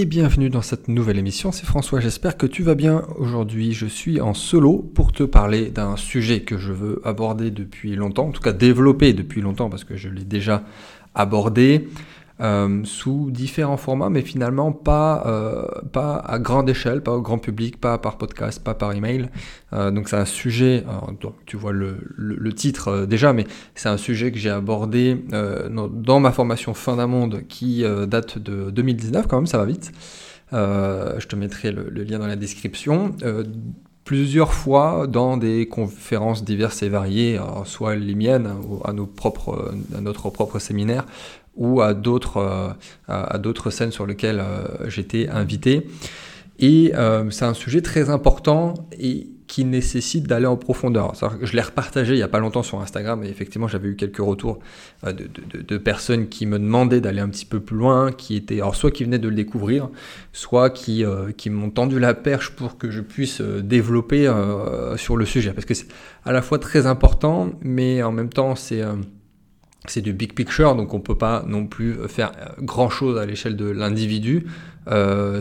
et bienvenue dans cette nouvelle émission, c'est François, j'espère que tu vas bien. Aujourd'hui je suis en solo pour te parler d'un sujet que je veux aborder depuis longtemps, en tout cas développer depuis longtemps parce que je l'ai déjà abordé sous différents formats, mais finalement pas à grande échelle, pas au grand public, pas par podcast, pas par email. Donc c'est un sujet, donc tu vois le titre déjà, mais c'est un sujet que j'ai abordé dans ma formation Fin d'un Monde qui date de 2019 quand même, ça va vite. Je te mettrai le lien dans la description. Plusieurs fois dans des conférences diverses et variées, soit les miennes à notre propre séminaire, ou à d'autres scènes sur lesquelles j'étais invité. Et c'est un sujet très important et qui nécessite d'aller en profondeur. Je l'ai repartagé il n'y a pas longtemps sur Instagram et effectivement j'avais eu quelques retours de personnes qui me demandaient d'aller un petit peu plus loin, qui étaient, alors soit qui venaient de le découvrir, soit qui m'ont tendu la perche pour que je puisse développer sur le sujet. Parce que c'est à la fois très important, mais en même temps c'est du big picture, donc on ne peut pas non plus faire grand-chose à l'échelle de l'individu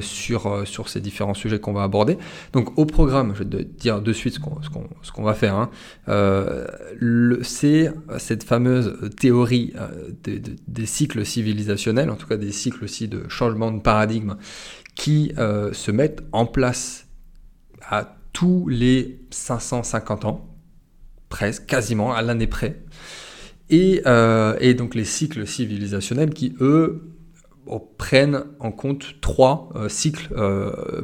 sur ces différents sujets qu'on va aborder. Donc au programme, je vais te dire de suite ce qu'on va faire, hein. C'est cette fameuse théorie des cycles civilisationnels, en tout cas des cycles aussi de changement de paradigme, qui se mettent en place à tous les 550 ans, presque, quasiment, à l'année près. Et donc les cycles civilisationnels qui, eux, prennent en compte trois cycles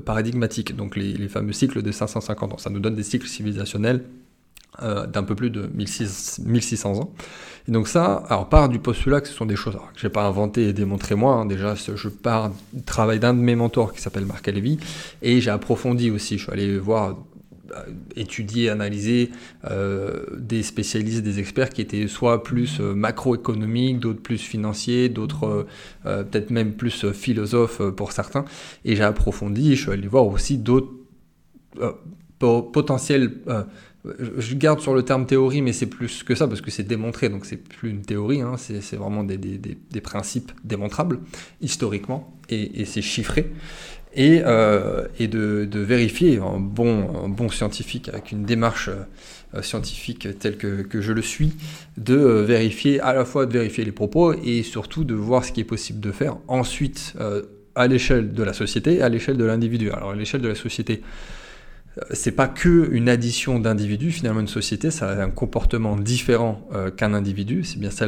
paradigmatiques, donc les fameux cycles de 550 ans. Ça nous donne des cycles civilisationnels d'un peu plus de 1600 ans. Et donc ça, alors part du postulat que ce sont des choses que je n'ai pas inventées et démontrées moi, hein. Déjà je pars du travail d'un de mes mentors qui s'appelle Marc Alévy, et j'ai approfondi aussi, je suis allé voir, étudier, analyser des spécialistes, des experts qui étaient soit plus macroéconomiques, d'autres plus financiers, d'autres peut-être même plus philosophes pour certains. Et j'ai approfondi, je suis allé voir aussi d'autres potentiels... je garde sur le terme théorie, mais c'est plus que ça, parce que c'est démontré, donc c'est plus une théorie, hein, c'est vraiment des principes démontrables, historiquement, et c'est chiffré. Et de vérifier, un bon scientifique avec une démarche scientifique telle que je le suis, de vérifier à la fois de vérifier les propos et surtout de voir ce qui est possible de faire ensuite à l'échelle de la société, à l'échelle de l'individu. Alors à l'échelle de la société, c'est pas que une addition d'individus, finalement une société, ça a un comportement différent qu'un individu, c'est bien ça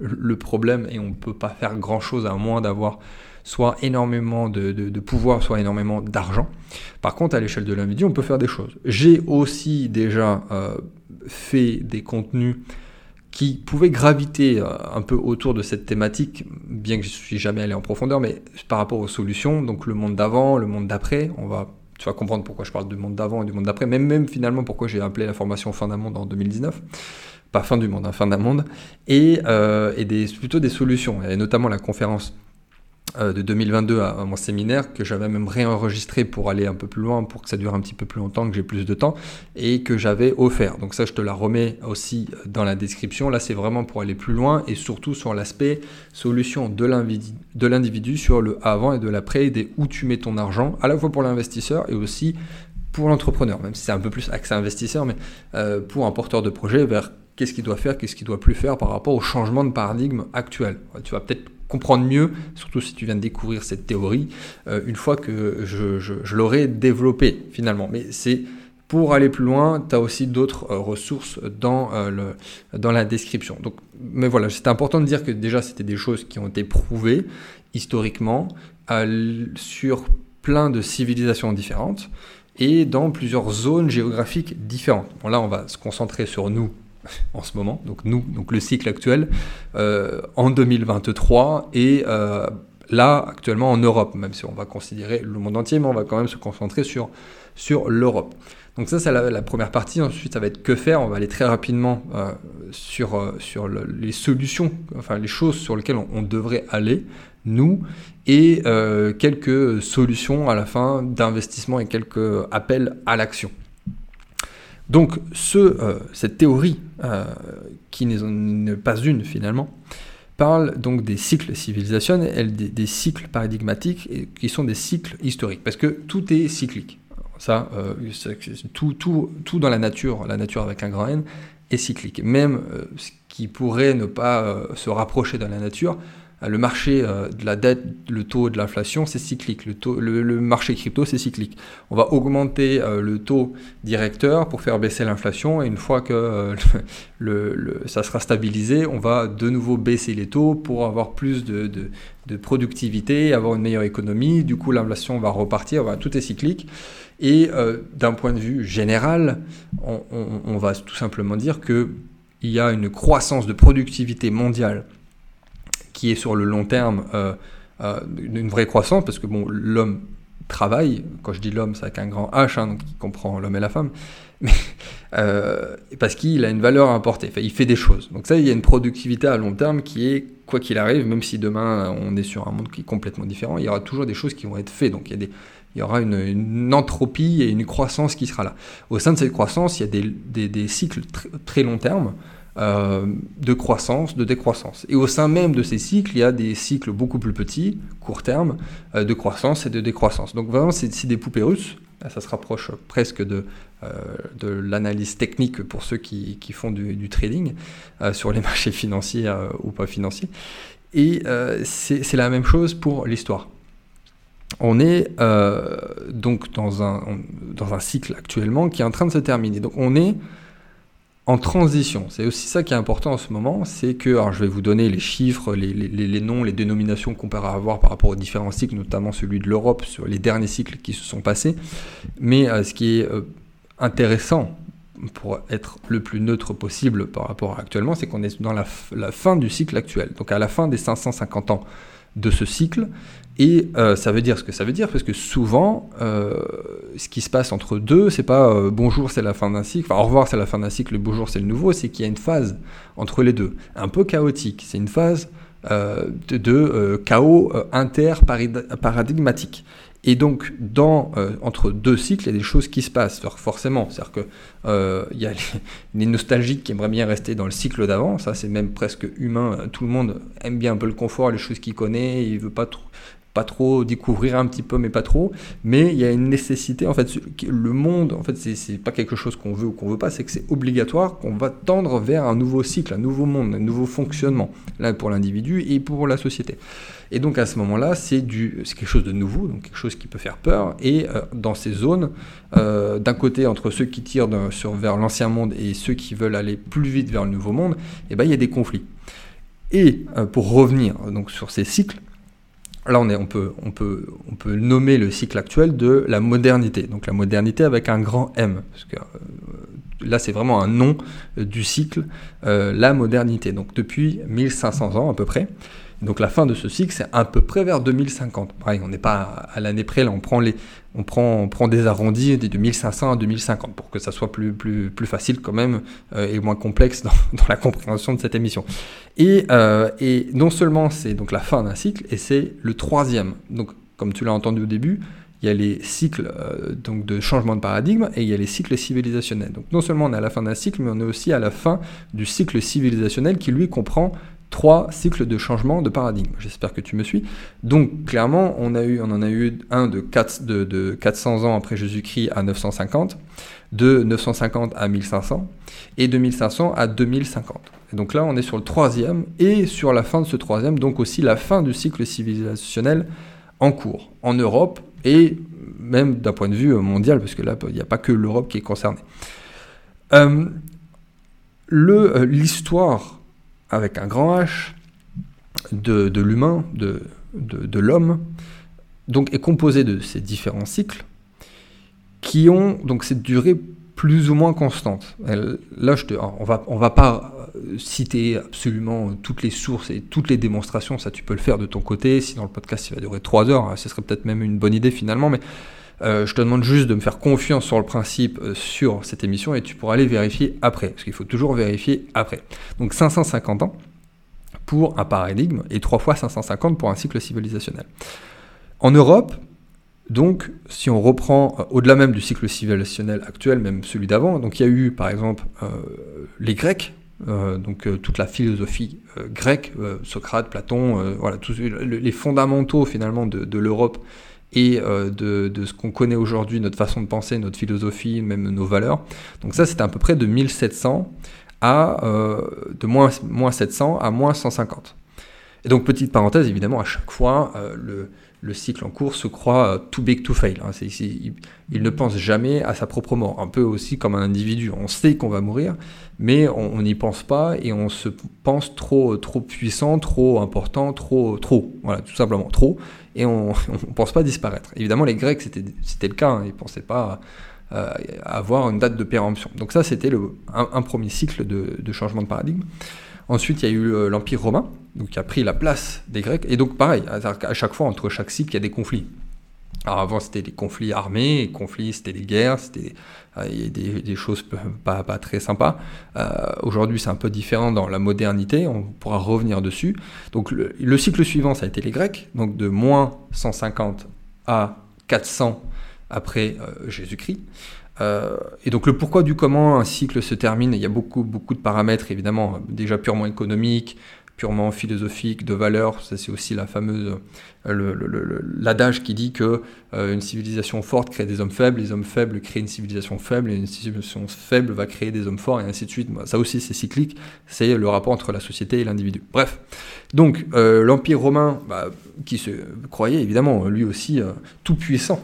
le problème, et on peut pas faire grand chose à moins d'avoir soit énormément de pouvoir, soit énormément d'argent. Par contre, à l'échelle de l'individu, on peut faire des choses. J'ai aussi déjà fait des contenus qui pouvaient graviter un peu autour de cette thématique, bien que je ne suis jamais allé en profondeur, mais par rapport aux solutions, donc le monde d'avant, le monde d'après, tu vas comprendre pourquoi je parle du monde d'avant et du monde d'après, même finalement pourquoi j'ai appelé la formation Fin d'un Monde en 2019, pas Fin du Monde, hein, Fin d'un Monde, et plutôt des solutions, et notamment la conférence de 2022 à mon séminaire, que j'avais même réenregistré pour aller un peu plus loin, pour que ça dure un petit peu plus longtemps, que j'ai plus de temps, et que j'avais offert. Donc ça, je te la remets aussi dans la description. Là, c'est vraiment pour aller plus loin, et surtout sur l'aspect solution de l'individu, sur le avant et de l'après, des où tu mets ton argent, à la fois pour l'investisseur et aussi pour l'entrepreneur, même si c'est un peu plus axé investisseur, mais pour un porteur de projet, vers qu'est-ce qu'il doit faire, qu'est-ce qu'il ne doit plus faire par rapport au changement de paradigme actuel. Tu vas peut-être comprendre mieux, surtout si tu viens de découvrir cette théorie, une fois que je l'aurai développée finalement. Mais c'est pour aller plus loin, tu as aussi d'autres ressources dans la description. Donc, mais voilà, c'était important de dire que déjà c'était des choses qui ont été prouvées historiquement sur plein de civilisations différentes et dans plusieurs zones géographiques différentes. Bon, là on va se concentrer sur nous en ce moment, donc le cycle actuel en 2023 et là actuellement en Europe, même si on va considérer le monde entier, mais on va quand même se concentrer sur l'Europe. Donc ça c'est la première partie. Ensuite ça va être que faire, on va aller très rapidement sur les solutions, enfin les choses sur lesquelles on devrait aller, nous, et quelques solutions à la fin d'investissement et quelques appels à l'action. Donc cette théorie, qui n'est pas une finalement, parle donc des cycles civilisationnels, des cycles paradigmatiques, et qui sont des cycles historiques, parce que tout est cyclique. Ça, tout dans la nature avec un grand N, est cyclique. Même ce qui pourrait ne pas se rapprocher dans la nature, le marché de la dette, le taux de l'inflation, c'est cyclique. Le marché crypto, c'est cyclique. On va augmenter le taux directeur pour faire baisser l'inflation, et une fois que ça sera stabilisé, on va de nouveau baisser les taux pour avoir plus de productivité, avoir une meilleure économie. Du coup, l'inflation va repartir. Voilà, tout est cyclique. Et d'un point de vue général, on va tout simplement dire qu'il y a une croissance de productivité mondiale qui est sur le long terme une vraie croissance, parce que bon, l'homme travaille, quand je dis l'homme, c'est avec un grand H, hein, donc qui comprend l'homme et la femme, mais parce qu'il a une valeur à apporter, enfin, il fait des choses. Donc ça, il y a une productivité à long terme qui est, quoi qu'il arrive, même si demain on est sur un monde qui est complètement différent, il y aura toujours des choses qui vont être faites, donc il y aura une entropie et une croissance qui sera là. Au sein de cette croissance, il y a des cycles très long terme, de croissance, de décroissance. Et au sein même de ces cycles, il y a des cycles beaucoup plus petits, court terme, de croissance et de décroissance. Donc vraiment, c'est des poupées russes. Ça se rapproche presque de l'analyse technique pour ceux qui font du trading sur les marchés financiers ou pas financiers. Et c'est la même chose pour l'histoire. On est donc dans un cycle actuellement qui est en train de se terminer. Donc on est en transition. C'est aussi ça qui est important en ce moment, c'est que, alors je vais vous donner les chiffres, les noms, les dénominations qu'on peut avoir par rapport aux différents cycles, notamment celui de l'Europe, sur les derniers cycles qui se sont passés, mais ce qui est intéressant pour être le plus neutre possible par rapport à actuellement, c'est qu'on est dans la fin du cycle actuel, donc à la fin des 550 ans de ce cycle, et ça veut dire ce que ça veut dire, parce que souvent, ce qui se passe entre deux, c'est pas bonjour c'est la fin d'un cycle, enfin au revoir c'est la fin d'un cycle, bonjour c'est le nouveau, c'est qu'il y a une phase entre les deux, un peu chaotique, c'est une phase de chaos interparadigmatique. Et donc, entre deux cycles, il y a des choses qui se passent, forcément. C'est-à-dire qu'il y a les nostalgiques qui aimeraient bien rester dans le cycle d'avant. Ça, c'est même presque humain. Tout le monde aime bien un peu le confort, les choses qu'il connaît. Il ne veut pas trop découvrir un petit peu, mais pas trop. Mais il y a une nécessité. En fait, le monde, en fait, ce n'est pas quelque chose qu'on veut ou qu'on ne veut pas. C'est que c'est obligatoire qu'on va tendre vers un nouveau cycle, un nouveau monde, un nouveau fonctionnement, là, pour l'individu et pour la société. Et donc à ce moment-là, c'est quelque chose de nouveau, donc quelque chose qui peut faire peur. Et dans ces zones, d'un côté, entre ceux qui tirent vers l'ancien monde et ceux qui veulent aller plus vite vers le nouveau monde, eh ben, il y a des conflits. Et pour revenir donc, sur ces cycles, là on peut nommer le cycle actuel de la modernité. Donc la modernité avec un grand M, parce que là c'est vraiment un nom du cycle, la modernité, donc depuis 1500 ans à peu près. Donc la fin de ce cycle, c'est à peu près vers 2050. Pareil, on n'est pas à l'année près, là on prend des arrondis de 1500 à 2050 pour que ça soit plus facile quand même et moins complexe dans la compréhension de cette émission. Et non seulement c'est donc la fin d'un cycle, et c'est le troisième. Donc comme tu l'as entendu au début, il y a les cycles donc de changement de paradigme et il y a les cycles civilisationnels. Donc non seulement on est à la fin d'un cycle, mais on est aussi à la fin du cycle civilisationnel qui lui comprend 3 cycles de changement de paradigme. J'espère que tu me suis. Donc clairement, on en a eu un de 400 ans après Jésus-Christ à 950, de 950 à 1500, et de 1500 à 2050. Et donc là, on est sur le troisième, et sur la fin de ce troisième, donc aussi la fin du cycle civilisationnel en cours, en Europe, et même d'un point de vue mondial, parce que là, il n'y a pas que l'Europe qui est concernée. L'histoire avec un grand H, de l'humain, de l'homme, donc est composé de ces différents cycles qui ont donc cette durée plus ou moins constante. Là, on va pas citer absolument toutes les sources et toutes les démonstrations, ça tu peux le faire de ton côté, sinon le podcast il va durer 3 heures, hein, ce serait peut-être même une bonne idée finalement, mais je te demande juste de me faire confiance sur le principe sur cette émission et tu pourras aller vérifier après, parce qu'il faut toujours vérifier après. Donc 550 ans pour un paradigme et 3 fois 550 pour un cycle civilisationnel. En Europe, donc si on reprend au-delà même du cycle civilisationnel actuel, même celui d'avant, donc il y a eu par exemple les Grecs Donc toute la philosophie grecque, Socrate, Platon, voilà, tous les fondamentaux finalement de l'Europe et de ce qu'on connaît aujourd'hui, notre façon de penser, notre philosophie, même nos valeurs. Donc ça, c'était à peu près de 1700 de moins 700 à moins 150. Et donc, petite parenthèse, évidemment, à chaque fois, le cycle en cours se croit too big to fail. Hein. Il ne pense jamais à sa propre mort, un peu aussi comme un individu. On sait qu'on va mourir, mais on n'y pense pas et on se pense trop puissant, trop important, trop. Voilà, tout simplement, trop. Et on ne pense pas disparaître. Évidemment, les Grecs, c'était le cas. Hein. Ils ne pensaient pas à avoir une date de péremption. Donc ça, c'était un premier cycle de changement de paradigme. Ensuite, il y a eu l'Empire romain, donc qui a pris la place des Grecs. Et donc, pareil, à chaque fois, entre chaque cycle, il y a des conflits. Alors avant, c'était des conflits armés, c'était des guerres, des choses pas très sympas. Aujourd'hui, c'est un peu différent dans la modernité, on pourra revenir dessus. Donc, le cycle suivant, ça a été les Grecs, donc de moins 150 à 400 après Jésus-Christ. Et donc le pourquoi du comment un cycle se termine, il y a beaucoup de paramètres évidemment, déjà purement économiques, purement philosophiques, de valeurs. Ça, c'est aussi la fameuse l'adage qui dit que une civilisation forte crée des hommes faibles, les hommes faibles créent une civilisation faible, et une civilisation faible va créer des hommes forts, et ainsi de suite. Ça aussi, c'est cyclique, c'est le rapport entre la société et l'individu. Bref, donc l'Empire romain, qui se croyait évidemment lui aussi tout puissant,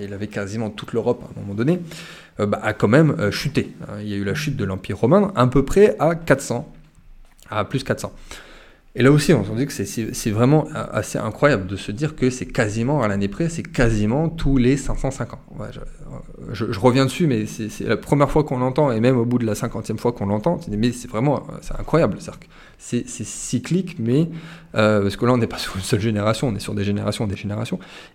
il avait quasiment toute l'Europe à un moment donné, a quand même chuté. Il y a eu la chute de l'Empire romain à peu près à 400, à plus 400. Et là aussi, on se dit que c'est vraiment assez incroyable de se dire que c'est quasiment, à l'année près, c'est quasiment tous les 505 ans. Ouais, je reviens dessus, mais c'est la première fois qu'on l'entend, et même au bout de la 50e fois qu'on l'entend, mais c'est vraiment, c'est incroyable. C'est cyclique, mais parce que là, on n'est pas sur une seule génération, on est sur des générations,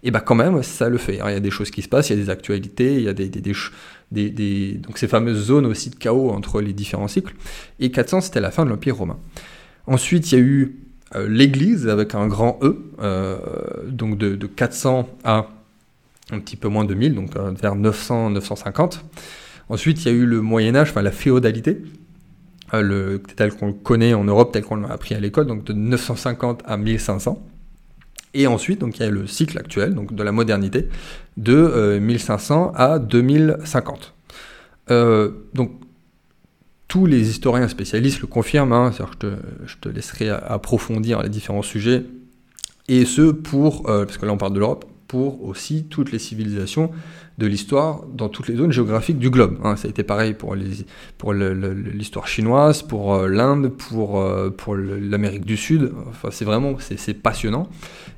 et quand même, ça le fait. Alors, il y a des choses qui se passent, il y a des actualités, il y a donc ces fameuses zones aussi de chaos entre les différents cycles, et 400, c'était la fin de l'Empire romain. Ensuite, il y a eu l'Église avec un grand E, donc de 400 à un petit peu moins de 1000, donc vers 900-950. Ensuite, il y a eu le Moyen-Âge, la féodalité, tel qu'on le connaît en Europe, tel qu'on l'a appris à l'école, donc de 950 à 1500. Et ensuite, donc, il y a le cycle actuel, donc de la modernité, de 1500 à 2050. Donc, tous les historiens spécialistes le confirment, hein, je te laisserai approfondir les différents sujets, et ce pour, parce que là on parle de l'Europe, pour aussi toutes les civilisations de l'histoire dans toutes les zones géographiques du globe. Hein. Ça a été pareil pour l'histoire chinoise, pour l'Inde, pour l'Amérique du Sud, enfin, c'est vraiment c'est passionnant,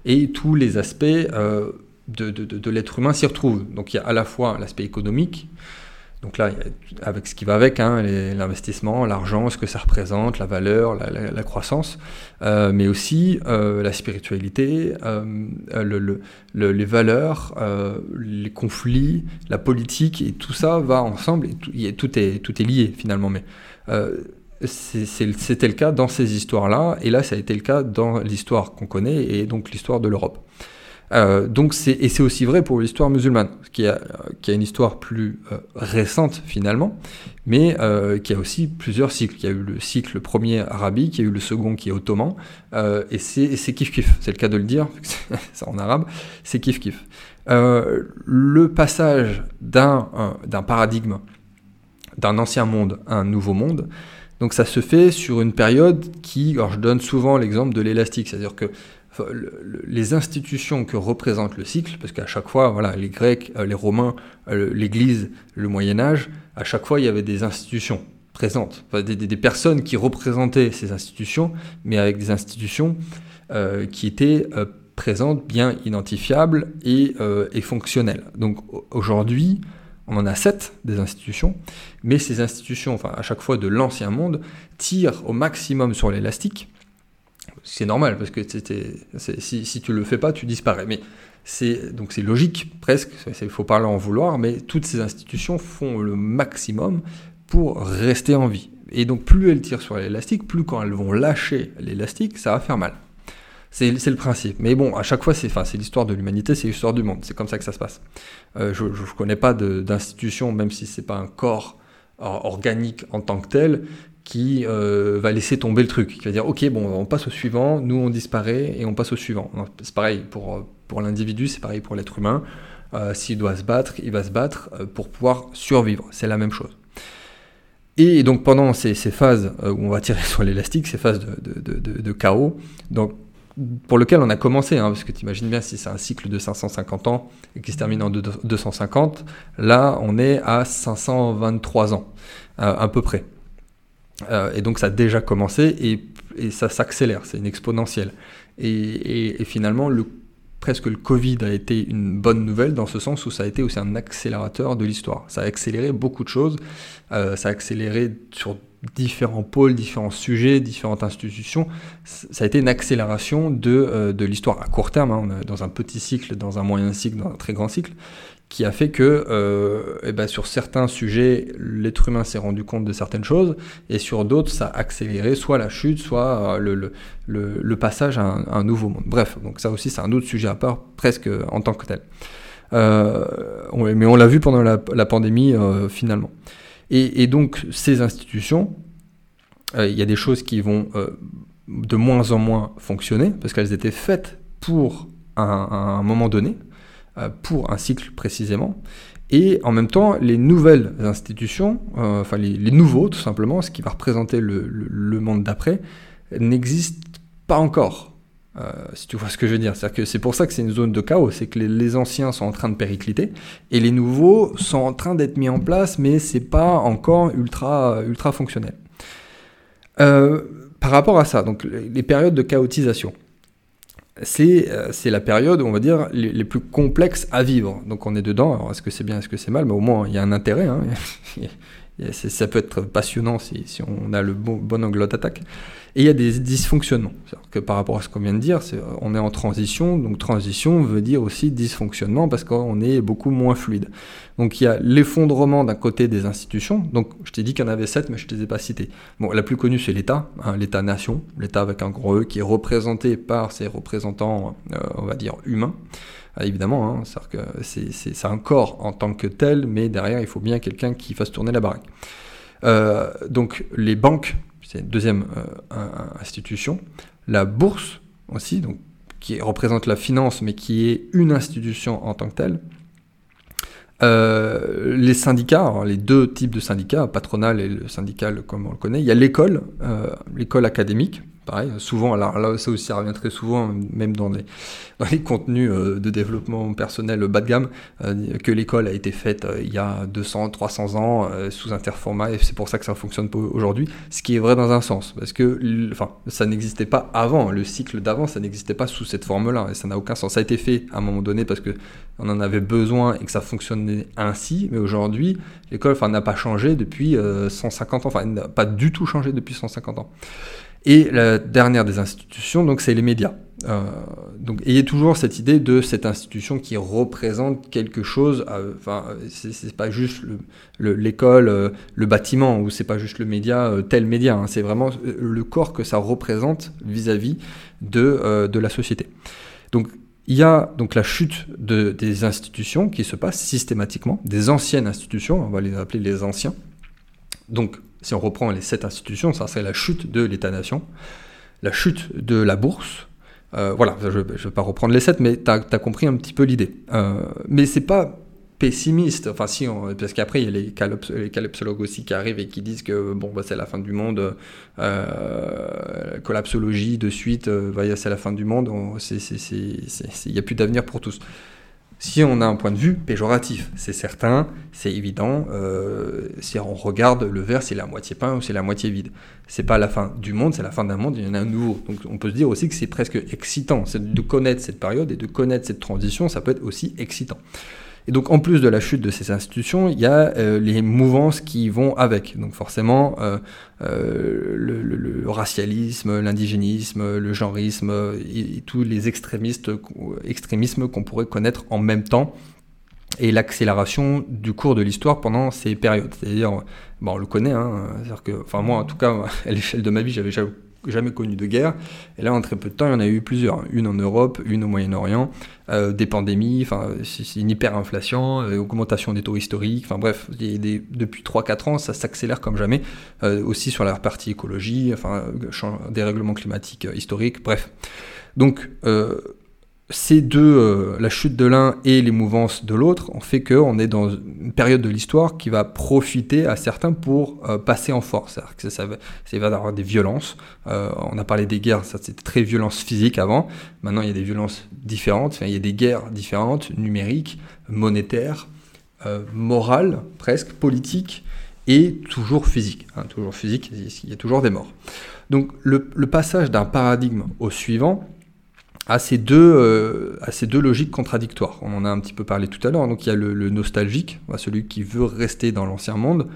et tous les aspects de l'être humain s'y retrouvent. Donc il y a à la fois l'aspect économique, donc là, avec ce qui va avec, hein, l'investissement, l'argent, ce que ça représente, la valeur, la croissance, mais aussi la spiritualité, les valeurs, les conflits, la politique, et tout ça va ensemble, et tout est lié finalement. Mais c'était le cas dans ces histoires-là, et là, ça a été le cas dans l'histoire qu'on connaît, et donc l'histoire de l'Europe. Et c'est aussi vrai pour l'histoire musulmane, qui a une histoire plus récente finalement, mais qui a aussi plusieurs cycles. Il y a eu le cycle premier arabique, il y a eu le second qui est ottoman, et c'est kiff-kiff, c'est le cas de le dire, ça en arabe, c'est kiff-kiff. Le passage d'un paradigme, d'un ancien monde à un nouveau monde, donc ça se fait sur une période alors je donne souvent l'exemple de l'élastique, c'est-à-dire que les institutions que représente le cycle, parce qu'à chaque fois, voilà, les Grecs, les Romains, l'Église, le Moyen-Âge, à chaque fois il y avait des institutions présentes, enfin, des personnes qui représentaient ces institutions, mais avec des institutions qui étaient présentes, bien identifiables et fonctionnelles. Donc aujourd'hui, on en a 7 des institutions, mais ces institutions, enfin, à chaque fois de l'ancien monde, tirent au maximum sur l'élastique. C'est normal, parce que si tu le fais pas, tu disparais. Mais donc c'est logique, presque, il faut pas l'en vouloir, mais toutes ces institutions font le maximum pour rester en vie. Et donc plus elles tirent sur l'élastique, plus quand elles vont lâcher l'élastique, ça va faire mal. C'est le principe. Mais bon, à chaque fois, c'est l'histoire de l'humanité, c'est l'histoire du monde, c'est comme ça que ça se passe. Je connais pas d'institution, même si c'est pas un corps organique en tant que tel, qui va laisser tomber le truc, qui va dire ok, bon, on passe au suivant, nous on disparaît et on passe au suivant. C'est pareil pour l'individu, c'est pareil pour l'être humain. S'il doit se battre, il va se battre pour pouvoir survivre, c'est la même chose. Et donc pendant ces phases où on va tirer sur l'élastique, ces phases de chaos, donc, pour lequel on a commencé, hein, parce que tu imagines bien si c'est un cycle de 550 ans et qui se termine en 250, là on est à 523 ans à peu près. Et donc ça a déjà commencé et ça s'accélère, c'est une exponentielle. Et finalement, presque le Covid a été une bonne nouvelle dans ce sens où ça a été aussi un accélérateur de l'histoire. Ça a accéléré beaucoup de choses, ça a accéléré sur différents pôles, différents sujets, différentes institutions. Ça a été une accélération de l'histoire à court terme, hein, dans un petit cycle, dans un moyen cycle, dans un très grand cycle, qui a fait que sur certains sujets, l'être humain s'est rendu compte de certaines choses, et sur d'autres, ça a accéléré soit la chute, soit le passage à un nouveau monde. Bref, donc ça aussi, c'est un autre sujet à part, presque en tant que tel. Mais on l'a vu pendant la pandémie, finalement. Et donc, ces institutions, il y a des choses qui vont de moins en moins fonctionner, parce qu'elles étaient faites pour un moment donné, pour un cycle précisément, et en même temps les nouvelles institutions, les nouveaux tout simplement, ce qui va représenter le monde d'après, n'existent pas encore, si tu vois ce que je veux dire. C'est-à-dire que c'est pour ça que c'est une zone de chaos, c'est que les anciens sont en train de péricliter, et les nouveaux sont en train d'être mis en place, mais c'est pas encore ultra fonctionnel. Par rapport à ça, donc les périodes de chaotisation, c'est la période, on va dire, les plus complexes à vivre. Donc on est dedans, alors est-ce que c'est bien, est-ce que c'est mal, mais au moins il y a un intérêt, hein. Ça peut être passionnant si on a le bon angle d'attaque. Et il y a des dysfonctionnements. C'est-à-dire que par rapport à ce qu'on vient de dire, on est en transition, donc transition veut dire aussi dysfonctionnement, parce qu'on est beaucoup moins fluide. Donc il y a l'effondrement d'un côté des institutions. Donc je t'ai dit qu'il y en avait 7, mais je ne les ai pas citées. Bon, la plus connue, c'est l'État, hein, l'État-nation, l'État avec un gros E, qui est représenté par ses représentants, on va dire, humains. Évidemment, hein, c'est-à-dire que c'est un corps en tant que tel, mais derrière, il faut bien quelqu'un qui fasse tourner la baraque. Donc les banques, c'est une deuxième institution. La bourse aussi, donc, qui représente la finance, mais qui est une institution en tant que telle. Les syndicats, les deux types de syndicats, patronal et le syndical comme on le connaît. Il y a l'école, l'école académique. Pareil, souvent, alors là, ça aussi, ça revient très souvent, même dans les contenus de développement personnel bas de gamme, que l'école a été faite il y a 200, 300 ans, sous interformat, et c'est pour ça que ça fonctionne pas aujourd'hui, ce qui est vrai dans un sens, parce que ça n'existait pas avant, le cycle d'avant, ça n'existait pas sous cette forme-là, et ça n'a aucun sens. Ça a été fait à un moment donné parce qu'on en avait besoin et que ça fonctionnait ainsi, mais aujourd'hui, l'école n'a pas changé depuis 150 ans, elle n'a pas du tout changé depuis 150 ans. Et la dernière des institutions, donc, c'est les médias. Donc, ayez toujours cette idée de cette institution qui représente quelque chose. C'est pas juste l'école, le bâtiment, ou c'est pas juste le média, tel média. Hein, c'est vraiment le corps que ça représente vis-à-vis de la société. Donc, il y a donc la chute des institutions qui se passe systématiquement, des anciennes institutions, on va les appeler les anciens. Donc, si on reprend les 7 institutions, ça serait la chute de l'État-nation, la chute de la bourse. Je ne vais pas reprendre les 7, mais tu as compris un petit peu l'idée. Mais ce n'est pas pessimiste, parce qu'après, il y a les collapsologues aussi qui arrivent et qui disent que c'est la fin du monde, collapsologie de suite, c'est la fin du monde, il n'y a plus d'avenir pour tous. Si on a un point de vue péjoratif, c'est certain, c'est évident, si on regarde le verre, c'est la moitié plein ou c'est la moitié vide. C'est pas la fin du monde, c'est la fin d'un monde, il y en a un nouveau. Donc on peut se dire aussi que c'est presque excitant, c'est de connaître cette période et de connaître cette transition, ça peut être aussi excitant. Et donc en plus de la chute de ces institutions, il y a les mouvances qui vont avec. Donc forcément, le racialisme, l'indigénisme, le genrisme et tous les extrémismes qu'on pourrait connaître en même temps, et l'accélération du cours de l'histoire pendant ces périodes. C'est-à-dire, on le connaît, hein, c'est-à-dire que, moi en tout cas, à l'échelle de ma vie, j'avais jamais connu de guerre. Et là, en très peu de temps, il y en a eu plusieurs. Une en Europe, une au Moyen-Orient, des pandémies, enfin, c'est une hyperinflation, augmentation des taux historiques. Enfin bref, depuis 3-4 ans, ça s'accélère comme jamais. Aussi sur la partie écologie, enfin, dérèglement climatique historique, bref. Donc, ces deux, la chute de l'un et les mouvances de l'autre, ont fait qu'on est dans une période de l'histoire qui va profiter à certains pour passer en force. C'est-à-dire que ça va avoir des violences. On a parlé des guerres, ça c'était très violence physique avant. Maintenant, il y a des violences différentes. Enfin, il y a des guerres différentes, numériques, monétaires, morales, presque, politiques et toujours physiques. Hein, toujours physique, il y a toujours des morts. Donc, le passage d'un paradigme au suivant, à ces deux logiques contradictoires. On en a un petit peu parlé tout à l'heure. Donc il y a le nostalgique, celui qui veut rester dans l'ancien monde,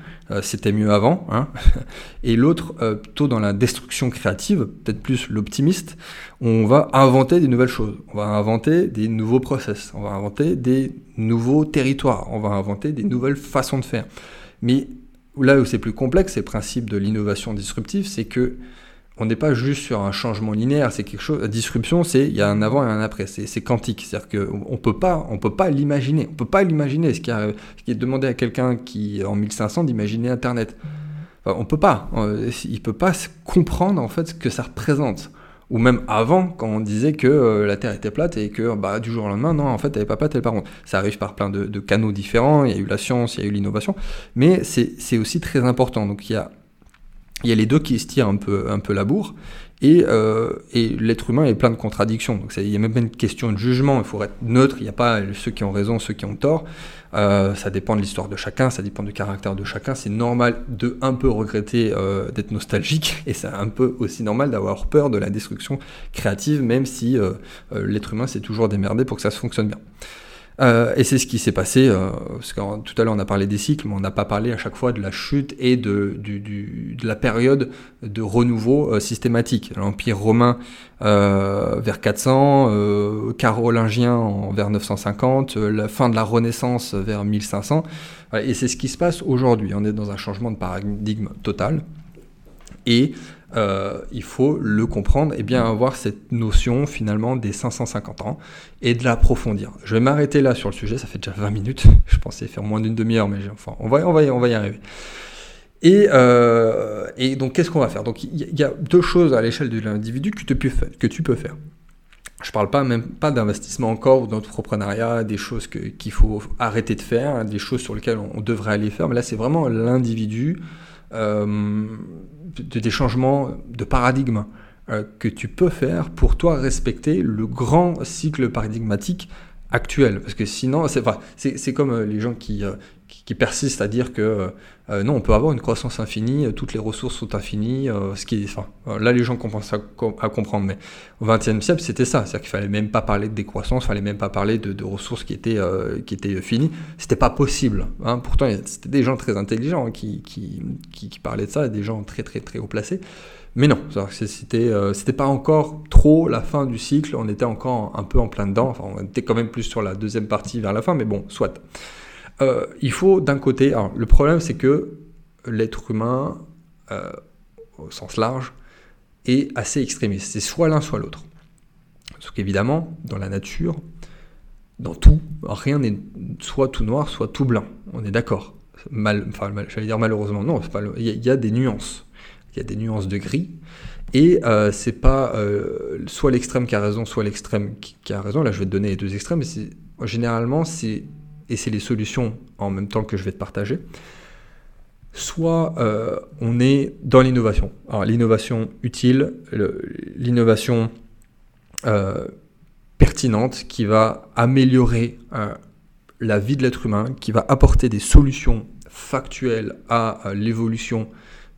c'était mieux avant, hein. Et l'autre, plutôt dans la destruction créative, peut-être plus l'optimiste, on va inventer des nouvelles choses, on va inventer des nouveaux process, on va inventer des nouveaux territoires, on va inventer des nouvelles façons de faire. Mais là où c'est plus complexe, c'est le principe de l'innovation disruptive, c'est que on n'est pas juste sur un changement linéaire, c'est quelque chose. La disruption, c'est il y a un avant et un après, c'est quantique, c'est-à-dire que on peut pas l'imaginer, on peut pas l'imaginer. Ce qui est demandé à quelqu'un qui en 1500 d'imaginer Internet, enfin, on peut pas, il peut pas comprendre en fait ce que ça représente. Ou même avant, quand on disait que la Terre était plate et que bah, du jour au lendemain, non, en fait, elle n'est pas plate, elle est pas ronde. Ça arrive par plein de canaux différents. Il y a eu la science, il y a eu l'innovation, mais c'est aussi très important. Donc il y a les deux qui se tirent un peu la bourre, et l'être humain est plein de contradictions. Donc il y a même une question de jugement, il faut être neutre, il n'y a pas ceux qui ont raison, ceux qui ont tort. Ça dépend de l'histoire de chacun, ça dépend du caractère de chacun. C'est normal de un peu regretter d'être nostalgique, et c'est un peu aussi normal d'avoir peur de la destruction créative, même si l'être humain s'est toujours démerdé pour que ça se fonctionne bien. Et c'est ce qui s'est passé, parce que tout à l'heure on a parlé des cycles, mais on n'a pas parlé à chaque fois de la chute et de la période de renouveau systématique. L'Empire romain vers 400, carolingien vers 950, la fin de la Renaissance vers 1500, voilà, et c'est ce qui se passe aujourd'hui. On est dans un changement de paradigme total, et il faut le comprendre et bien avoir cette notion finalement des 550 ans et de l'approfondir. Je vais m'arrêter là sur le sujet, ça fait déjà 20 minutes, je pensais faire moins d'une demi-heure, mais enfin, on va y arriver. Et donc qu'est-ce qu'on va faire? Donc il y a deux choses à l'échelle de l'individu que tu peux faire. Je parle pas même pas d'investissement encore ou d'entrepreneuriat, des choses qu'il faut arrêter de faire, des choses sur lesquelles on devrait aller faire, mais là c'est vraiment l'individu. Des changements de paradigme que tu peux faire pour toi respecter le grand cycle paradigmatique actuel, parce que sinon c'est comme les gens qui persistent à dire que non, on peut avoir une croissance infinie, toutes les ressources sont infinies, là les gens commencent à comprendre, mais au XXe siècle c'était ça, c'est-à-dire qu'il fallait même pas parler de décroissance, fallait même pas parler de ressources qui étaient finies, c'était pas possible, hein. Pourtant c'était des gens très intelligents, hein, qui parlaient de ça, des gens très très très haut placés, mais non, c'était pas encore trop la fin du cycle, on était encore un peu en plein dedans, enfin on était quand même plus sur la deuxième partie vers la fin, mais bon, soit. Il faut d'un côté, alors le problème c'est que l'être humain au sens large est assez extrémiste, c'est soit l'un soit l'autre, sauf qu'évidemment dans la nature, dans tout, rien n'est soit tout noir soit tout blanc, on est d'accord, j'allais dire malheureusement, non, il y a des nuances, il y a des nuances de gris, et c'est pas soit l'extrême qui a raison, soit l'extrême qui a raison, là je vais te donner les deux extrêmes, mais c'est les solutions en même temps que je vais te partager. Soit on est dans l'innovation. Alors l'innovation utile, l'innovation pertinente qui va améliorer la vie de l'être humain, qui va apporter des solutions factuelles à l'évolution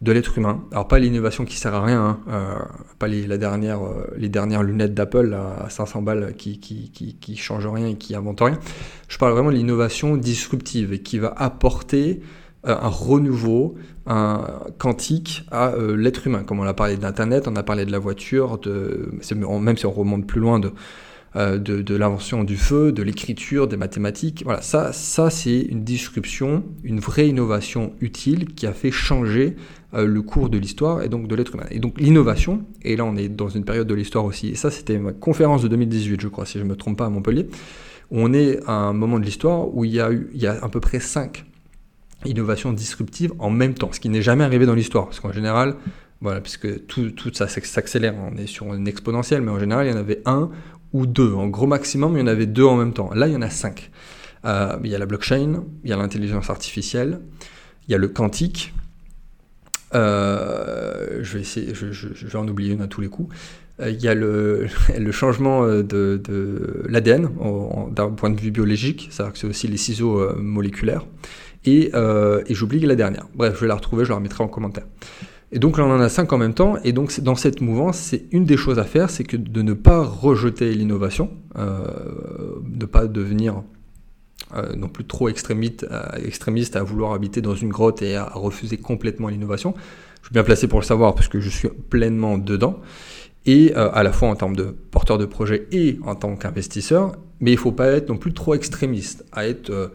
de l'être humain. Alors pas l'innovation qui sert à rien, hein. Pas les dernières lunettes d'Apple là, à 500 balles qui changent rien et qui inventent rien. Je parle vraiment de l'innovation disruptive et qui va apporter un renouveau, un quantique à l'être humain. Comme on a parlé d'Internet, on a parlé de la voiture, même si on remonte plus loin de l'invention du feu, de l'écriture, des mathématiques. Voilà, ça c'est une disruption, une vraie innovation utile qui a fait changer le cours de l'histoire et donc de l'être humain. Et donc l'innovation, et là on est dans une période de l'histoire aussi, et ça c'était ma conférence de 2018 je crois, si je ne me trompe pas, à Montpellier, où on est à un moment de l'histoire où il y a à peu près 5 innovations disruptives en même temps, ce qui n'est jamais arrivé dans l'histoire, parce qu'en général, voilà, puisque tout ça s'accélère, on est sur une exponentielle, mais en général il y en avait 1 ou 2, en gros maximum il y en avait 2 en même temps, là il y en a 5. Il y a la blockchain, il y a l'intelligence artificielle, il y a le quantique. Je vais en oublier une à tous les coups. Il y a le changement de l'ADN d'un point de vue biologique, c'est-à-dire que c'est aussi les ciseaux moléculaires. Et j'oublie la dernière. Bref, je vais la retrouver, je la remettrai en commentaire. Et donc là, on en a 5 en même temps. Et donc, dans cette mouvance, c'est une des choses à faire, c'est que de ne pas rejeter l'innovation, de ne pas devenir... non plus trop extrémiste à vouloir habiter dans une grotte et à refuser complètement l'innovation. Je suis bien placé pour le savoir parce que je suis pleinement dedans, et à la fois en termes de porteur de projet et en tant qu'investisseur, mais il ne faut pas être non plus trop extrémiste, à être,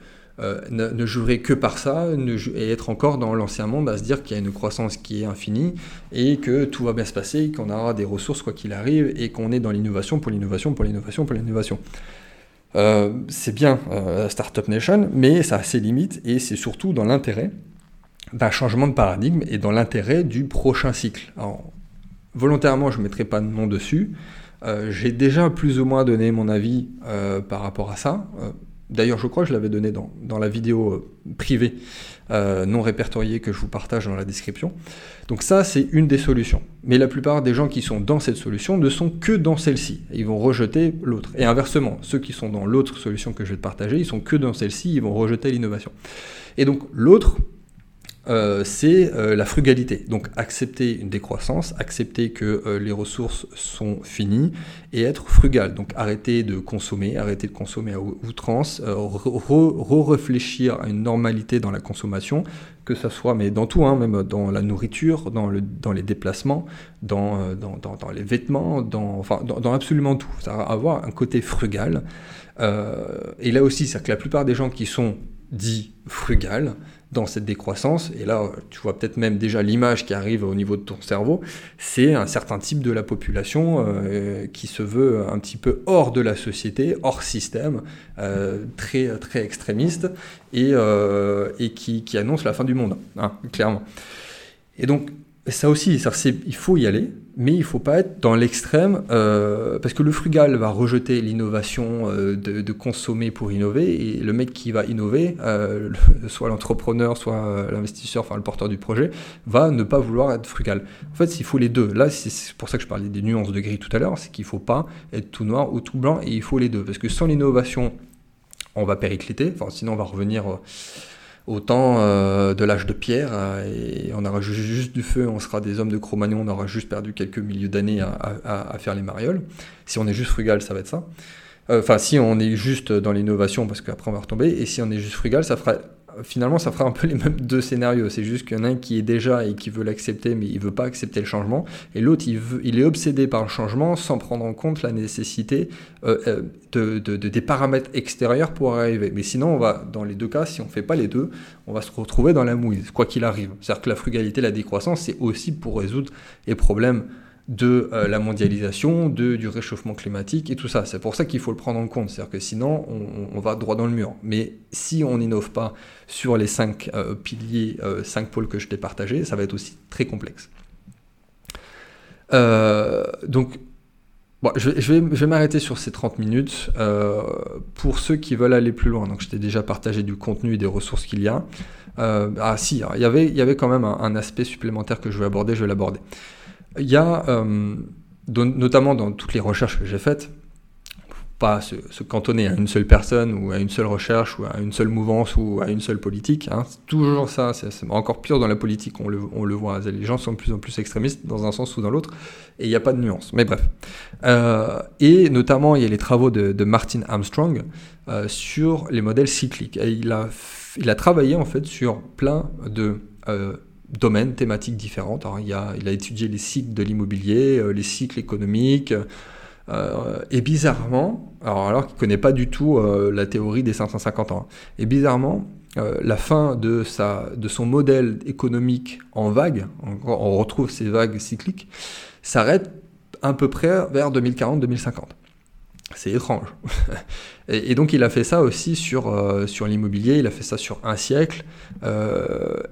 ne jurer que par ça, et être encore dans l'ancien monde, à se dire qu'il y a une croissance qui est infinie et que tout va bien se passer, qu'on aura des ressources quoi qu'il arrive et qu'on est dans l'innovation pour l'innovation. C'est bien Startup Nation, mais ça a ses limites, et c'est surtout dans l'intérêt d'un changement de paradigme et dans l'intérêt du prochain cycle. Alors, volontairement, je ne mettrai pas de nom dessus. J'ai déjà plus ou moins donné mon avis par rapport à ça. D'ailleurs, je crois que je l'avais donné dans la vidéo privée non répertoriée que je vous partage dans la description. Donc ça, c'est une des solutions. Mais la plupart des gens qui sont dans cette solution ne sont que dans celle-ci. Ils vont rejeter l'autre. Et inversement, ceux qui sont dans l'autre solution que je vais te partager, ils sont que dans celle-ci, ils vont rejeter l'innovation. Et donc l'autre, c'est la frugalité. Donc accepter une décroissance, accepter que les ressources sont finies et être frugal. Donc arrêter de consommer à outrance, réfléchir à une normalité dans la consommation, que ça soit, mais dans tout, hein, même dans la nourriture, dans les déplacements, dans les vêtements, dans absolument tout. Ça va avoir un côté frugal. Et là aussi, c'est-à-dire que la plupart des gens qui sont dits frugales, dans cette décroissance, et là tu vois peut-être même déjà l'image qui arrive au niveau de ton cerveau, c'est un certain type de la population qui se veut un petit peu hors de la société, hors système, très, très extrémiste, et qui annonce la fin du monde, hein, clairement. Et donc ça aussi, il faut y aller, mais il ne faut pas être dans l'extrême, parce que le frugal va rejeter l'innovation de consommer pour innover, et le mec qui va innover, soit l'entrepreneur, soit l'investisseur, enfin le porteur du projet, va ne pas vouloir être frugal. En fait, il faut les deux. Là, c'est pour ça que je parlais des nuances de gris tout à l'heure, c'est qu'il ne faut pas être tout noir ou tout blanc, et il faut les deux, parce que sans l'innovation, on va péricliter, enfin, sinon on va revenir... au temps de l'âge de pierre, et on aura juste du feu, on sera des hommes de Cro-Magnon, on aura juste perdu quelques milliers d'années à faire les marioles. Si on est juste frugal, ça va être ça. Enfin, si on est juste dans l'innovation, parce qu'après on va retomber, et si on est juste frugal, ça fera un peu les mêmes deux scénarios. C'est juste qu'il y en a un qui est déjà et qui veut l'accepter, mais il veut pas accepter le changement, et l'autre, il est obsédé par le changement sans prendre en compte la nécessité des paramètres extérieurs pour arriver. Mais sinon, dans les deux cas, si on fait pas les deux, on va se retrouver dans la mouise, quoi qu'il arrive. C'est-à-dire que la frugalité, la décroissance, c'est aussi pour résoudre les problèmes de la mondialisation, du réchauffement climatique et tout ça. C'est pour ça qu'il faut le prendre en compte. C'est-à-dire que sinon, on va droit dans le mur. Mais si on n'innove pas sur les 5 piliers, 5 pôles que je t'ai partagés, ça va être aussi très complexe. Donc, bon, je vais m'arrêter sur ces 30 minutes. Pour ceux qui veulent aller plus loin, donc je t'ai déjà partagé du contenu et des ressources qu'il y a. Il y avait quand même un aspect supplémentaire que je vais aborder, je vais l'aborder. Il y a, notamment dans toutes les recherches que j'ai faites, pas se cantonner à une seule personne ou à une seule recherche ou à une seule mouvance ou à une seule politique, hein. C'est toujours ça, c'est encore pire dans la politique, on le voit, les gens sont de plus en plus extrémistes dans un sens ou dans l'autre, et il n'y a pas de nuance, mais bref. Et notamment, il y a les travaux de Martin Armstrong sur les modèles cycliques. Et il a travaillé en fait sur plein de... domaines, thématiques différentes. Alors, il a étudié les cycles de l'immobilier, les cycles économiques, Et bizarrement, alors qu'il ne connaît pas du tout la théorie des 550 ans, et bizarrement, la fin de son modèle économique en vagues, on retrouve ces vagues cycliques, s'arrête à peu près vers 2040-2050. C'est étrange. Et donc il a fait ça aussi sur l'immobilier, il a fait ça sur un siècle,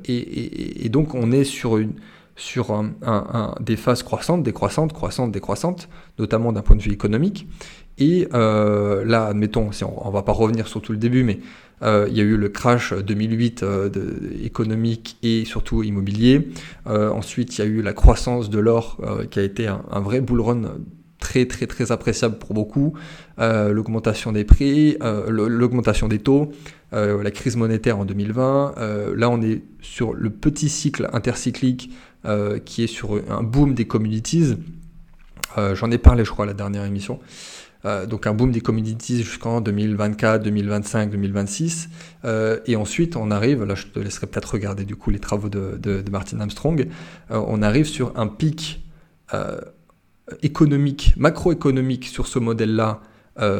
et donc on est sur des phases croissantes, notamment d'un point de vue économique. Et là, admettons, on va pas revenir sur tout le début, mais il y a eu le crash 2008 économique et surtout immobilier. Ensuite, il y a eu la croissance de l'or qui a été un vrai bull run très très très appréciable pour beaucoup. L'augmentation des prix, l'augmentation des taux, la crise monétaire en 2020. Là, on est sur le petit cycle intercyclique qui est sur un boom des commodities. J'en ai parlé, je crois, à la dernière émission. Donc un boom des commodities jusqu'en 2024, 2025, 2026. Et ensuite, on arrive, là je te laisserai peut-être regarder du coup les travaux de Martin Armstrong, on arrive sur un pic économique, macroéconomique sur ce modèle-là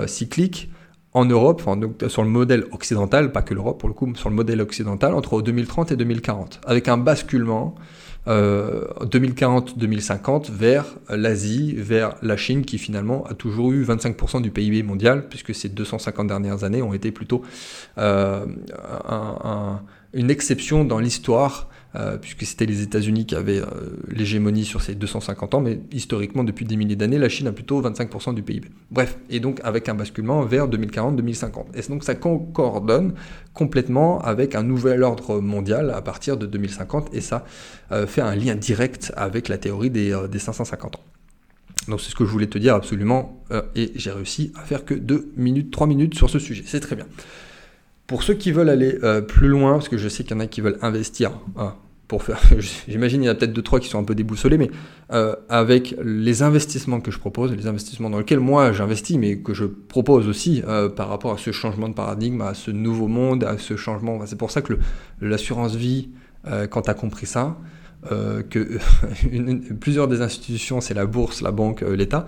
cyclique en Europe, donc sur le modèle occidental, pas que l'Europe pour le coup, mais sur le modèle occidental entre 2030 et 2040, avec un basculement 2040-2050 vers l'Asie, vers la Chine qui finalement a toujours eu 25% du PIB mondial puisque ces 250 dernières années ont été plutôt une exception dans l'histoire puisque c'était les États-Unis qui avaient l'hégémonie sur ces 250 ans, mais historiquement depuis des milliers d'années, la Chine a plutôt 25% du PIB. Bref, et donc avec un basculement vers 2040-2050. Et donc ça concordonne complètement avec un nouvel ordre mondial à partir de 2050, et ça fait un lien direct avec la théorie des 550 ans. Donc c'est ce que je voulais te dire absolument, et j'ai réussi à faire que 3 minutes sur ce sujet, c'est très bien. Pour ceux qui veulent aller plus loin, parce que je sais qu'il y en a qui veulent investir, j'imagine il y en a peut-être 2-3 qui sont un peu déboussolés, mais avec les investissements que je propose, les investissements dans lesquels moi j'investis, mais que je propose aussi par rapport à ce changement de paradigme, à ce nouveau monde, à ce changement. C'est pour ça que l'assurance vie, quand tu as compris ça, que plusieurs des institutions, c'est la bourse, la banque, l'État.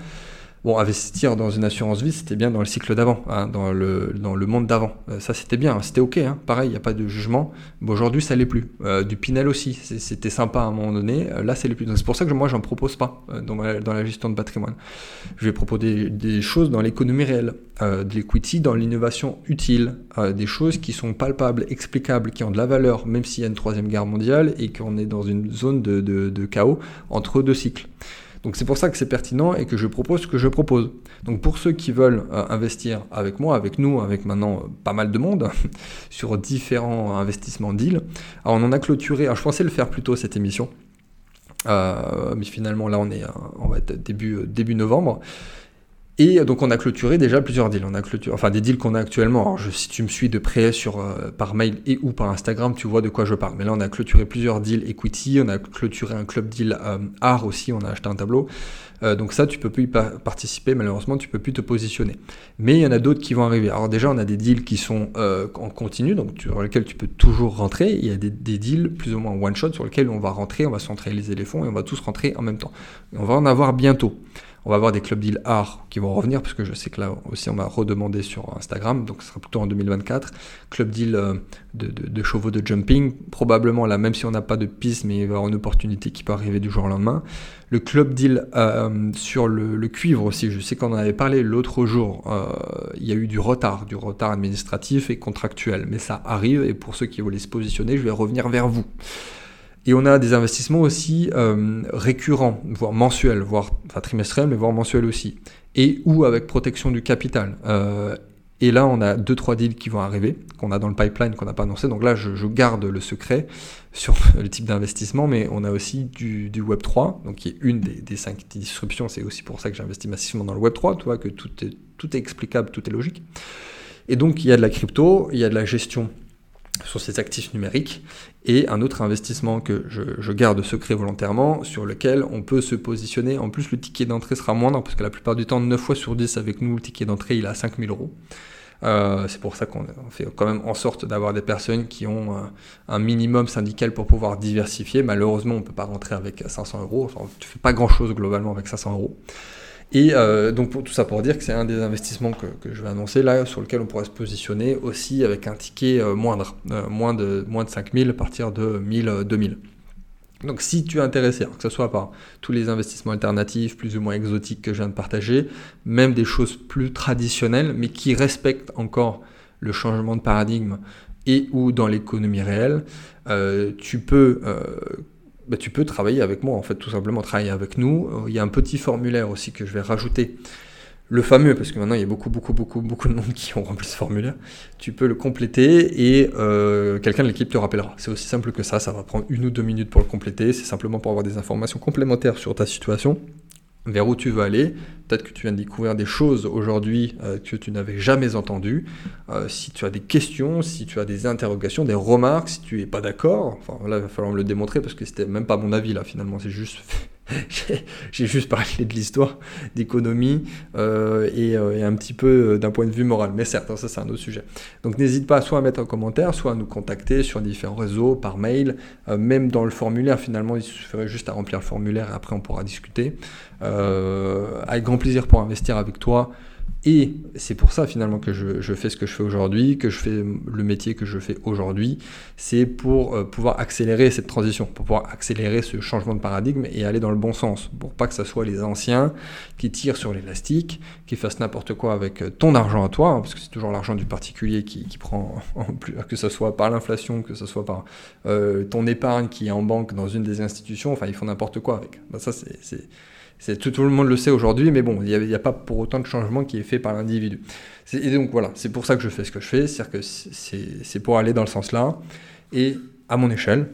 Bon, investir dans une assurance vie, c'était bien dans le cycle d'avant, hein, dans le monde d'avant. Ça, c'était bien, c'était OK. Hein. Pareil, il n'y a pas de jugement. Mais aujourd'hui, ça ne l'est plus. Du Pinel aussi, c'était sympa à un moment donné. Là, ça ne l'est plus. Donc, c'est pour ça que moi, je n'en propose pas dans la gestion de patrimoine. Je vais proposer des choses dans l'économie réelle, de l'equity, dans l'innovation utile, des choses qui sont palpables, explicables, qui ont de la valeur, même s'il y a une troisième guerre mondiale et qu'on est dans une zone de chaos entre deux cycles. Donc c'est pour ça que c'est pertinent et que je propose ce que je propose. Donc pour ceux qui veulent investir avec moi, avec nous, avec maintenant pas mal de monde sur différents investissements deals, alors on en a clôturé, alors je pensais le faire plus tôt cette émission, mais finalement là on va être début novembre. Et donc on a clôturé déjà plusieurs deals, des deals qu'on a actuellement. Alors si tu me suis de près par mail et ou par Instagram, tu vois de quoi je parle. Mais là on a clôturé plusieurs deals equity, on a clôturé un club deal art aussi, on a acheté un tableau. Donc ça tu peux plus y participer, malheureusement tu peux plus te positionner. Mais il y en a d'autres qui vont arriver. Alors déjà on a des deals qui sont en continu, donc sur lesquels tu peux toujours rentrer. Il y a des deals plus ou moins one shot sur lesquels on va rentrer, on va centraliser les fonds et on va tous rentrer en même temps. Et on va en avoir bientôt. On va avoir des club deal art qui vont revenir parce que je sais que là aussi on m'a redemandé sur Instagram, donc ce sera plutôt en 2024. Club deal de chevaux de jumping, probablement là, même si on n'a pas de piste, mais il va y avoir une opportunité qui peut arriver du jour au lendemain. Le club deal sur le cuivre aussi, je sais qu'on en avait parlé l'autre jour, il y a eu du retard administratif et contractuel, mais ça arrive et pour ceux qui voulaient se positionner, je vais revenir vers vous. Et on a des investissements aussi récurrents, voire mensuels, trimestriels, mais voire mensuels aussi. Et ou avec protection du capital. Et là, on a 2-3 deals qui vont arriver, qu'on a dans le pipeline, qu'on n'a pas annoncé. Donc là, je garde le secret sur le type d'investissement, mais on a aussi du Web3, donc qui est une des 5 disruptions. C'est aussi pour ça que j'investis massivement dans le Web3, tu vois, que tout est explicable, tout est logique. Et donc, il y a de la crypto, il y a de la gestion sur ces actifs numériques, et un autre investissement que je garde secret volontairement, sur lequel on peut se positionner. En plus, le ticket d'entrée sera moindre, parce que la plupart du temps, 9 fois sur 10 avec nous, le ticket d'entrée, il est à 5 000 €. C'est pour ça qu'on fait quand même en sorte d'avoir des personnes qui ont un minimum syndical pour pouvoir diversifier. Malheureusement, on ne peut pas rentrer avec 500 €. Enfin, tu ne fais pas grand-chose globalement avec 500 €. Et donc tout ça pour dire que c'est un des investissements que je vais annoncer là, sur lequel on pourrait se positionner aussi avec un ticket moindre, moins de 5000 à partir de 1000, 2000. Donc si tu es intéressé, alors que ce soit par tous les investissements alternatifs plus ou moins exotiques que je viens de partager, même des choses plus traditionnelles mais qui respectent encore le changement de paradigme et ou dans l'économie réelle, tu peux travailler avec moi, en fait, tout simplement travailler avec nous. Il y a un petit formulaire aussi que je vais rajouter, le fameux, parce que maintenant il y a beaucoup de monde qui ont rempli ce formulaire. Tu peux le compléter et quelqu'un de l'équipe te rappellera. C'est aussi simple que ça va prendre 1 ou 2 minutes pour le compléter, c'est simplement pour avoir des informations complémentaires sur ta situation, vers où tu veux aller. Peut-être que tu viens de découvrir des choses aujourd'hui que tu n'avais jamais entendues. Si tu as des questions, si tu as des interrogations, des remarques, si tu n'es pas d'accord, enfin là il va falloir me le démontrer parce que c'était même pas mon avis là finalement, c'est juste j'ai juste parlé de l'histoire, d'économie et un petit peu d'un point de vue moral. Mais certes, ça c'est un autre sujet. Donc n'hésite pas soit à mettre un commentaire, soit à nous contacter sur différents réseaux, par mail, même dans le formulaire. Finalement, il suffirait juste à remplir le formulaire et après on pourra discuter. Avec grand plaisir pour investir avec toi. Et c'est pour ça finalement que je fais ce que je fais aujourd'hui, que je fais le métier que je fais aujourd'hui. C'est pour pouvoir accélérer cette transition, pour pouvoir accélérer ce changement de paradigme et aller dans le bon sens. Pour pas que ça soit les anciens qui tirent sur l'élastique, qui fassent n'importe quoi avec ton argent à toi, hein, parce que c'est toujours l'argent du particulier qui prend en plus, que ce soit par l'inflation, que ce soit par ton épargne qui est en banque dans une des institutions. Enfin, ils font n'importe quoi avec. Ben, ça, c'est tout le monde le sait aujourd'hui, mais bon, il n'y a pas pour autant de changement qui est fait par l'individu. Et donc voilà, c'est pour ça que je fais ce que je fais, c'est-à-dire que c'est pour aller dans le sens-là, et à mon échelle,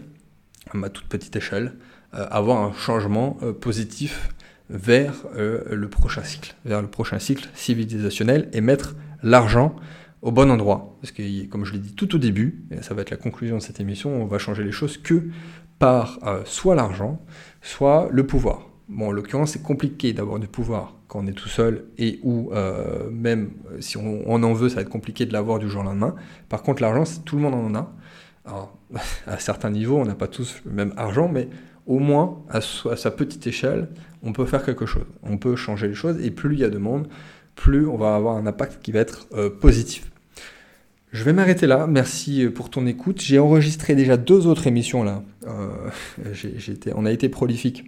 à ma toute petite échelle, avoir un changement positif vers le prochain cycle, civilisationnel, et mettre l'argent au bon endroit. Parce que, comme je l'ai dit tout au début, et ça va être la conclusion de cette émission, on va changer les choses que par soit l'argent, soit le pouvoir. Bon, en l'occurrence, c'est compliqué d'avoir du pouvoir quand on est tout seul et ou même si on en veut, ça va être compliqué de l'avoir du jour au lendemain. Par contre, l'argent, tout le monde en a. Alors, à certains niveaux, on n'a pas tous le même argent, mais au moins, à sa petite échelle, on peut faire quelque chose. On peut changer les choses et plus il y a de monde, plus on va avoir un impact qui va être positif. Je vais m'arrêter là, merci pour ton écoute. J'ai enregistré déjà 2 autres émissions là. On a été prolifique.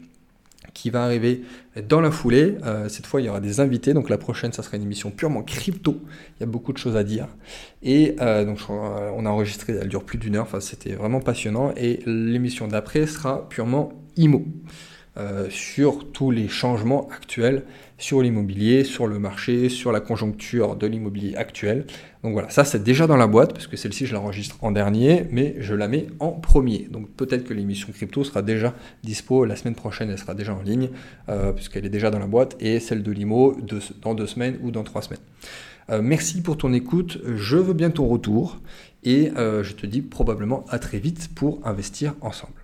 Qui va arriver dans la foulée. Cette fois, il y aura des invités. Donc la prochaine, ça sera une émission purement crypto. Il y a beaucoup de choses à dire. Et donc on a enregistré, elle dure plus d'1 heure. Enfin, c'était vraiment passionnant. Et l'émission d'après sera purement IMO. Sur tous les changements actuels sur l'immobilier, sur le marché, sur la conjoncture de l'immobilier actuel. Donc voilà, ça c'est déjà dans la boîte parce que celle-ci je l'enregistre en dernier, mais je la mets en premier. Donc peut-être que l'émission crypto sera déjà dispo la semaine prochaine, elle sera déjà en ligne puisqu'elle est déjà dans la boîte et celle de l'IMO dans 2 semaines ou dans 3 semaines. Merci pour ton écoute, je veux bien ton retour et je te dis probablement à très vite pour investir ensemble.